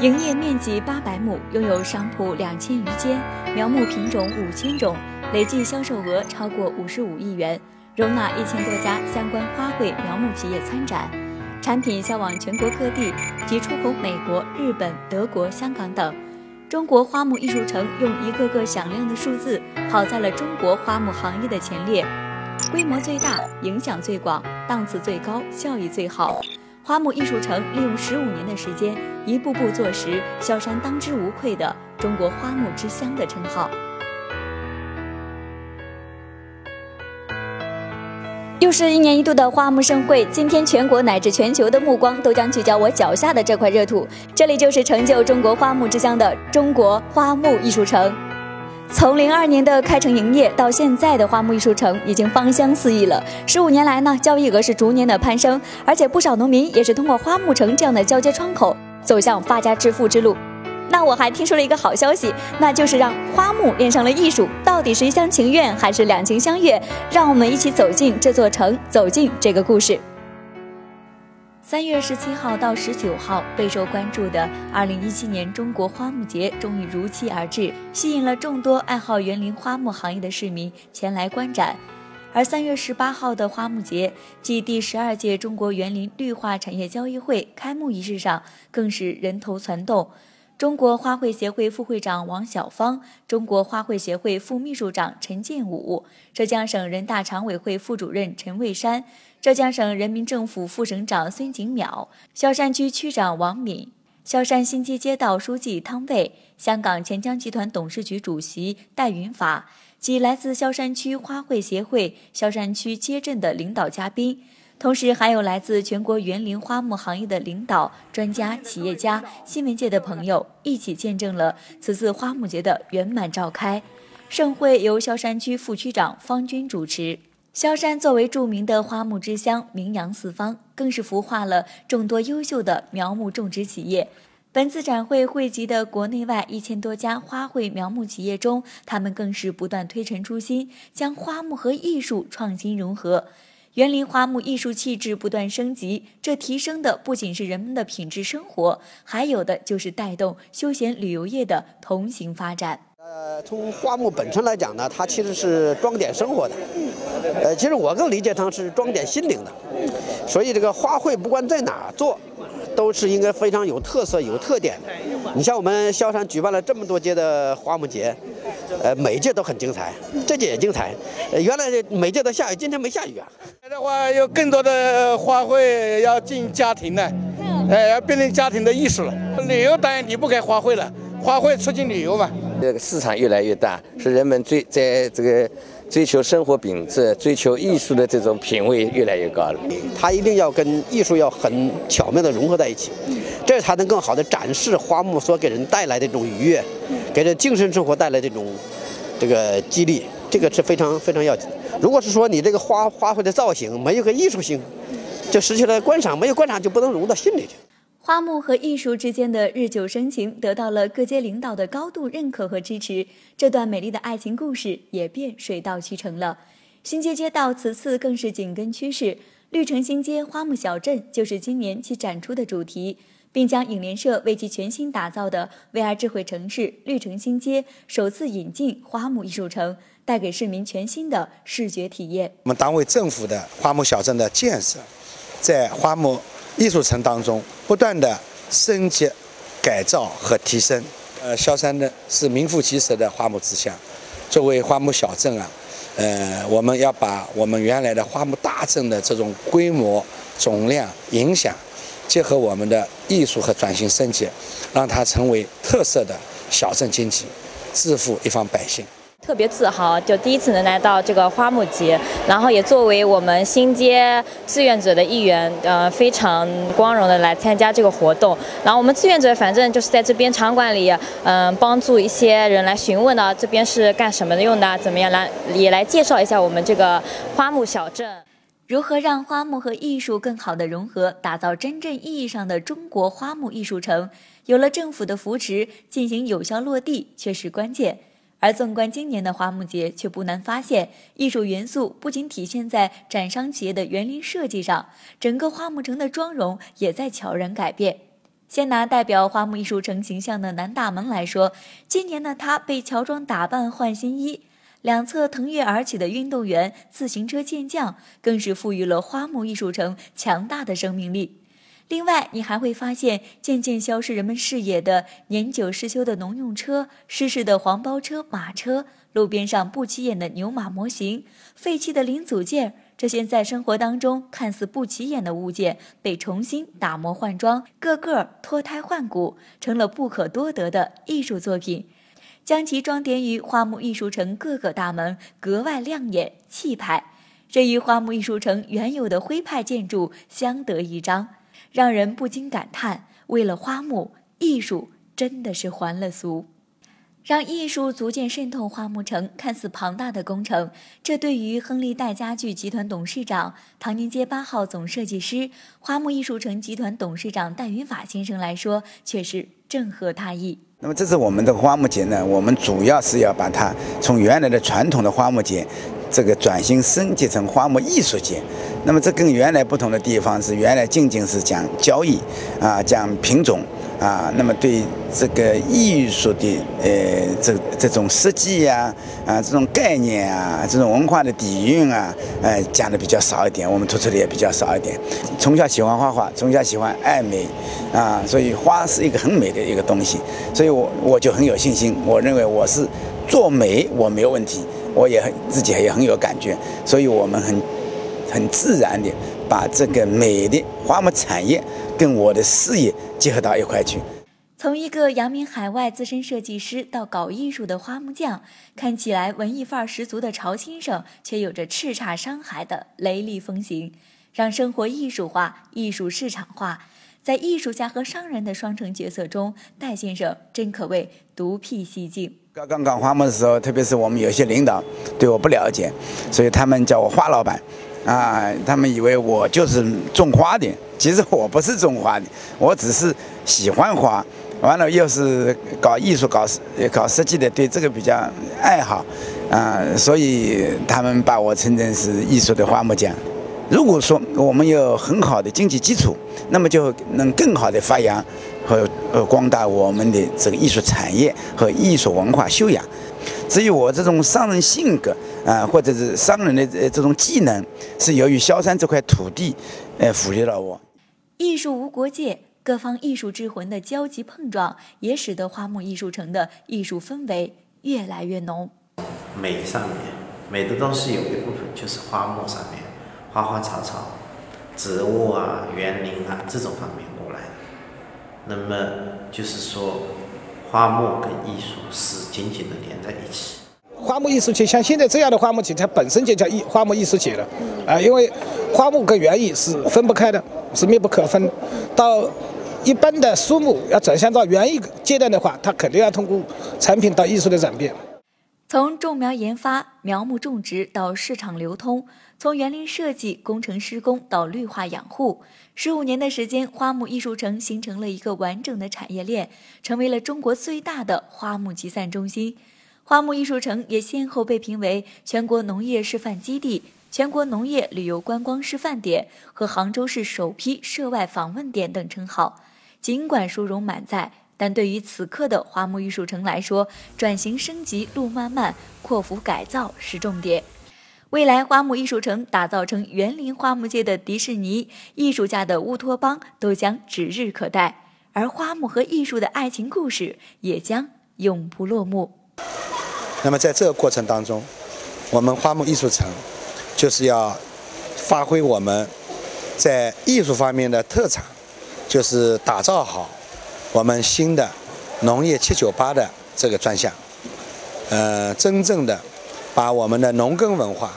营业面积800亩，拥有商铺2000余间，苗木品种5000种，累计销售额超过55亿元，容纳1000多家相关花卉苗木企业参展，产品销往全国各地及出口美国、日本、德国、香港等。中国花木艺术城用一个个响亮的数字跑在了中国花木行业的前列，规模最大，影响最广，档次最高，效益最好。花木艺术城利用15年的时间，一步步坐实萧山当之无愧的中国花木之乡的称号。又是1年1度的花木盛会，今天全国乃至全球的目光都将聚焦我脚下的这块热土，这里就是成就中国花木之乡的中国花木艺术城。从02年的开城营业到现在的花木艺术城已经芳香四溢了，15年来呢，交易额是逐年的攀升，而且不少农民也是通过花木城这样的交接窗口走向发家致富之路。那我还听说了一个好消息，那就是让花木恋上了艺术，到底是一厢情愿还是两情相悦？让我们一起走进这座城，走进这个故事。3月17号到19号，备受关注的2017年中国花木节终于如期而至，吸引了众多爱好园林花木行业的市民前来观展。而3月18号的花木节，即第12届中国园林绿化产业交易会开幕仪式上，更是人头攒动。中国花卉协会副会长王晓芳，中国花卉协会副秘书长陈建武，浙江省人大常委会副主任陈蔚山，浙江省人民政府副省长孙景淼，萧山区区长王敏，萧山新街街道书记汤卫，香港钱江集团董事局主席戴云法及来自萧山区花卉协会、萧山区街镇的领导嘉宾，同时还有来自全国园林花木行业的领导、专家、企业家、新闻界的朋友，一起见证了此次花木节的圆满召开。盛会由萧山区副区长方军主持。萧山作为著名的花木之乡，名扬四方，更是孵化了众多优秀的苗木种植企业。本次展会汇集的国内外1000多家花卉苗木企业中，他们更是不断推陈出新，将花木和艺术创新融合。园林花木艺术气质不断升级，这提升的不仅是人们的品质生活，还有的就是带动休闲旅游业的同行发展。从花木本身来讲呢，它其实是装点生活的，其实我更理解它是装点心灵的。所以这个花卉不管在哪做，都是应该非常有特色、有特点的。你像我们萧山举办了这么多届的花木节，每届都很精彩，这届也精彩。原来每届都下雨，今天没下雨啊。的话，有更多的花卉要进家庭呢，要变成家庭的艺术了。旅游当然离不开花卉了，花卉促进旅游嘛。这个市场越来越大，是人们在这个追求生活品质、追求艺术的这种品味越来越高了。它一定要跟艺术要很巧妙的融合在一起，这才能更好的展示花木所给人带来的这种愉悦，给人精神生活带来这个激励，这个是非常非常要紧的。如果是说你这个花卉的造型没有个艺术性，就失去了观赏，没有观赏就不能融到心里去。花木和艺术之间的日久生情得到了各界领导的高度认可和支持，这段美丽的爱情故事也便水到渠成了。新街街道此次更是紧跟趋势，绿城新街花木小镇就是今年其展出的主题，并将影联社为其全新打造的 VR 智慧城市绿城新街首次引进花木艺术城，带给市民全新的视觉体验。我们党委政府的花木小镇的建设，在花木艺术城当中不断的升级、改造和提升。萧山呢是名副其实的花木之乡，作为花木小镇啊，我们要把我们原来的花木大镇的这种规模、总量、影响，结合我们的艺术和转型升级，让它成为特色的小镇经济，致富一方百姓。特别自豪，就第一次能来到这个花木节，然后也作为我们新街志愿者的一员，非常光荣的来参加这个活动。然后我们志愿者反正就是在这边场馆里，帮助一些人来询问这边是干什么的用的，怎么样来也来介绍一下我们这个花木小镇。如何让花木和艺术更好的融合，打造真正意义上的中国花木艺术城，有了政府的扶持，进行有效落地却是关键。而纵观今年的花木节，却不难发现，艺术元素不仅体现在展商企业的园林设计上，整个花木城的妆容也在悄然改变。先拿代表花木艺术城形象的南大门来说，今年的它被乔装打扮换新衣，两侧腾跃而起的运动员、自行车健将，更是赋予了花木艺术城强大的生命力。另外，你还会发现渐渐消失人们视野的年久失修的农用车、失事的黄包车、马车，路边上不起眼的牛马模型、废弃的零组件，这些在生活当中看似不起眼的物件被重新打磨换装，个个脱胎换骨，成了不可多得的艺术作品，将其装点于花木艺术城各个大门，格外亮眼气派，这与花木艺术城原有的徽派建筑相得益彰，让人不禁感叹，为了花木，艺术真的是还了俗。让艺术逐渐渗透花木城，看似庞大的工程，这对于亨利戴家具集团董事长、唐宁街8号总设计师、花木艺术城集团董事长戴云法先生来说，却是正合他意。那么这次我们的花木节呢，我们主要是要把它从原来的传统的花木节这个转型升级成花木艺术节。那么这跟原来不同的地方是，原来仅仅是讲交易啊，讲品种啊，那么对这个艺术的这种设计啊这种概念啊，这种文化的底蕴啊，讲的比较少一点，我们突出的也比较少一点。从小喜欢画画，从小喜欢爱美啊，所以花是一个很美的一个东西，所以我就很有信心，我认为我是做美我没有问题，我也自己也很有感觉，所以我们很自然地把这个美的花木产业跟我的事业结合到一块去。从一个扬名海外资深设计师到搞艺术的花木匠，看起来文艺范儿十足的曹先生，却有着叱咤山海的雷厉风行，让生活艺术化、艺术市场化，在艺术家和商人的双重角色中，戴先生真可谓独辟蹊径。刚搞花木的时候，特别是我们有些领导对我不了解，所以他们叫我花老板啊，他们以为我就是种花的，其实我不是种花的，我只是喜欢花，完了又是搞艺术、搞设计的，对这个比较爱好啊，所以他们把我称成是艺术的花木匠。如果说我们有很好的经济基础，那么就能更好的发扬和光大我们的这个艺术产业和艺术文化修养。至于我这种商人性格啊，或者是商人的这种技能，是由于萧山这块土地抚育了我。艺术无国界，各方艺术之魂的交集碰撞，也使得花木艺术城的艺术氛围越来越浓。美上面，美的东西有一部分就是花木上面，花花草草、植物啊、园林啊这种方面过来的。那么就是说，花木跟艺术是紧紧的连在一起。花木艺术节像现在这样的花木节，它本身就叫花木艺术节了啊，因为花木跟园艺是分不开的，是密不可分的。到一般的树木要转向到园艺阶段的话，它肯定要通过产品到艺术的转变。从种苗研发、苗木种植到市场流通，从园林设计、工程施工到绿化养护，15年的时间，花木艺术城形成了一个完整的产业链，成为了中国最大的花木集散中心。花木艺术城也先后被评为全国农业示范基地、全国农业旅游观光示范点和杭州市首批涉外访问点等称号。尽管殊荣满载，但对于此刻的花木艺术城来说，转型升级路漫漫，扩幅改造是重点。未来花木艺术城打造成园林花木界的迪士尼，艺术家的乌托邦都将指日可待，而花木和艺术的爱情故事也将永不落幕。那么在这个过程当中，我们花木艺术城就是要发挥我们在艺术方面的特长，就是打造好我们新的农业798的这个专项，真正的把我们的农耕文化，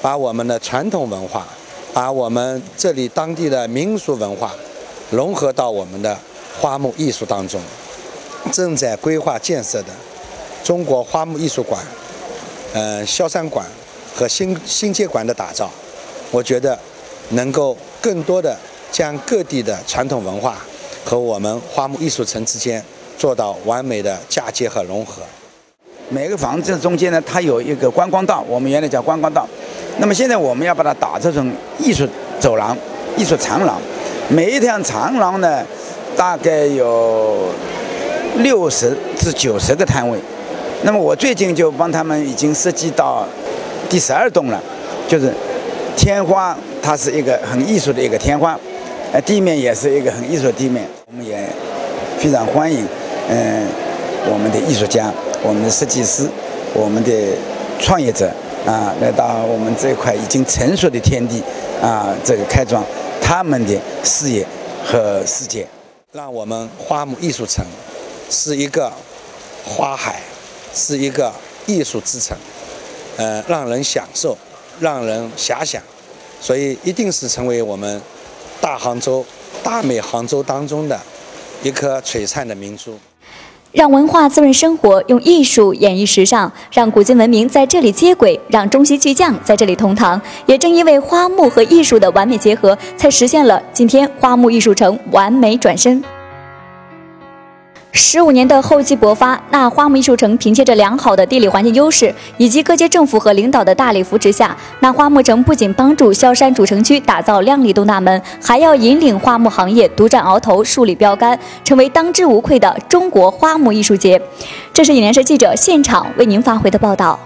把我们的传统文化，把我们这里当地的民俗文化融合到我们的花木艺术当中。正在规划建设的中国花木艺术馆、萧山馆和新街馆的打造，我觉得能够更多的将各地的传统文化和我们花木艺术城之间做到完美的嫁接和融合。每个房子中间呢，它有一个观光道，我们原来叫观光道，那么现在我们要把它打造成艺术走廊、艺术长廊。每一条长廊呢，大概有60至90个摊位。那么我最近就帮他们已经设计到第12栋了，就是天花，它是一个很艺术的一个天花，地面也是一个很艺术的地面。我们也非常欢迎，我们的艺术家、我们的设计师、我们的创业者啊，来到我们这块已经成熟的天地啊，这个开创他们的视野和世界。让我们花木艺术城是一个花海，是一个艺术之城，让人享受，让人遐想，所以一定是成为我们大杭州、大美杭州当中的一颗璀璨的明珠。让文化滋润生活，用艺术演绎时尚，让古今文明在这里接轨，让中西巨匠在这里同堂。也正因为花木和艺术的完美结合，才实现了今天花木艺术城完美转身。15年的厚积薄发，那花木艺术城凭借着良好的地理环境优势，以及各界政府和领导的大力扶持下，那花木城不仅帮助萧山主城区打造亮丽东大门，还要引领花木行业独占鳌头，树立标杆，成为当之无愧的中国花木艺术节。这是引联社记者现场为您发回的报道。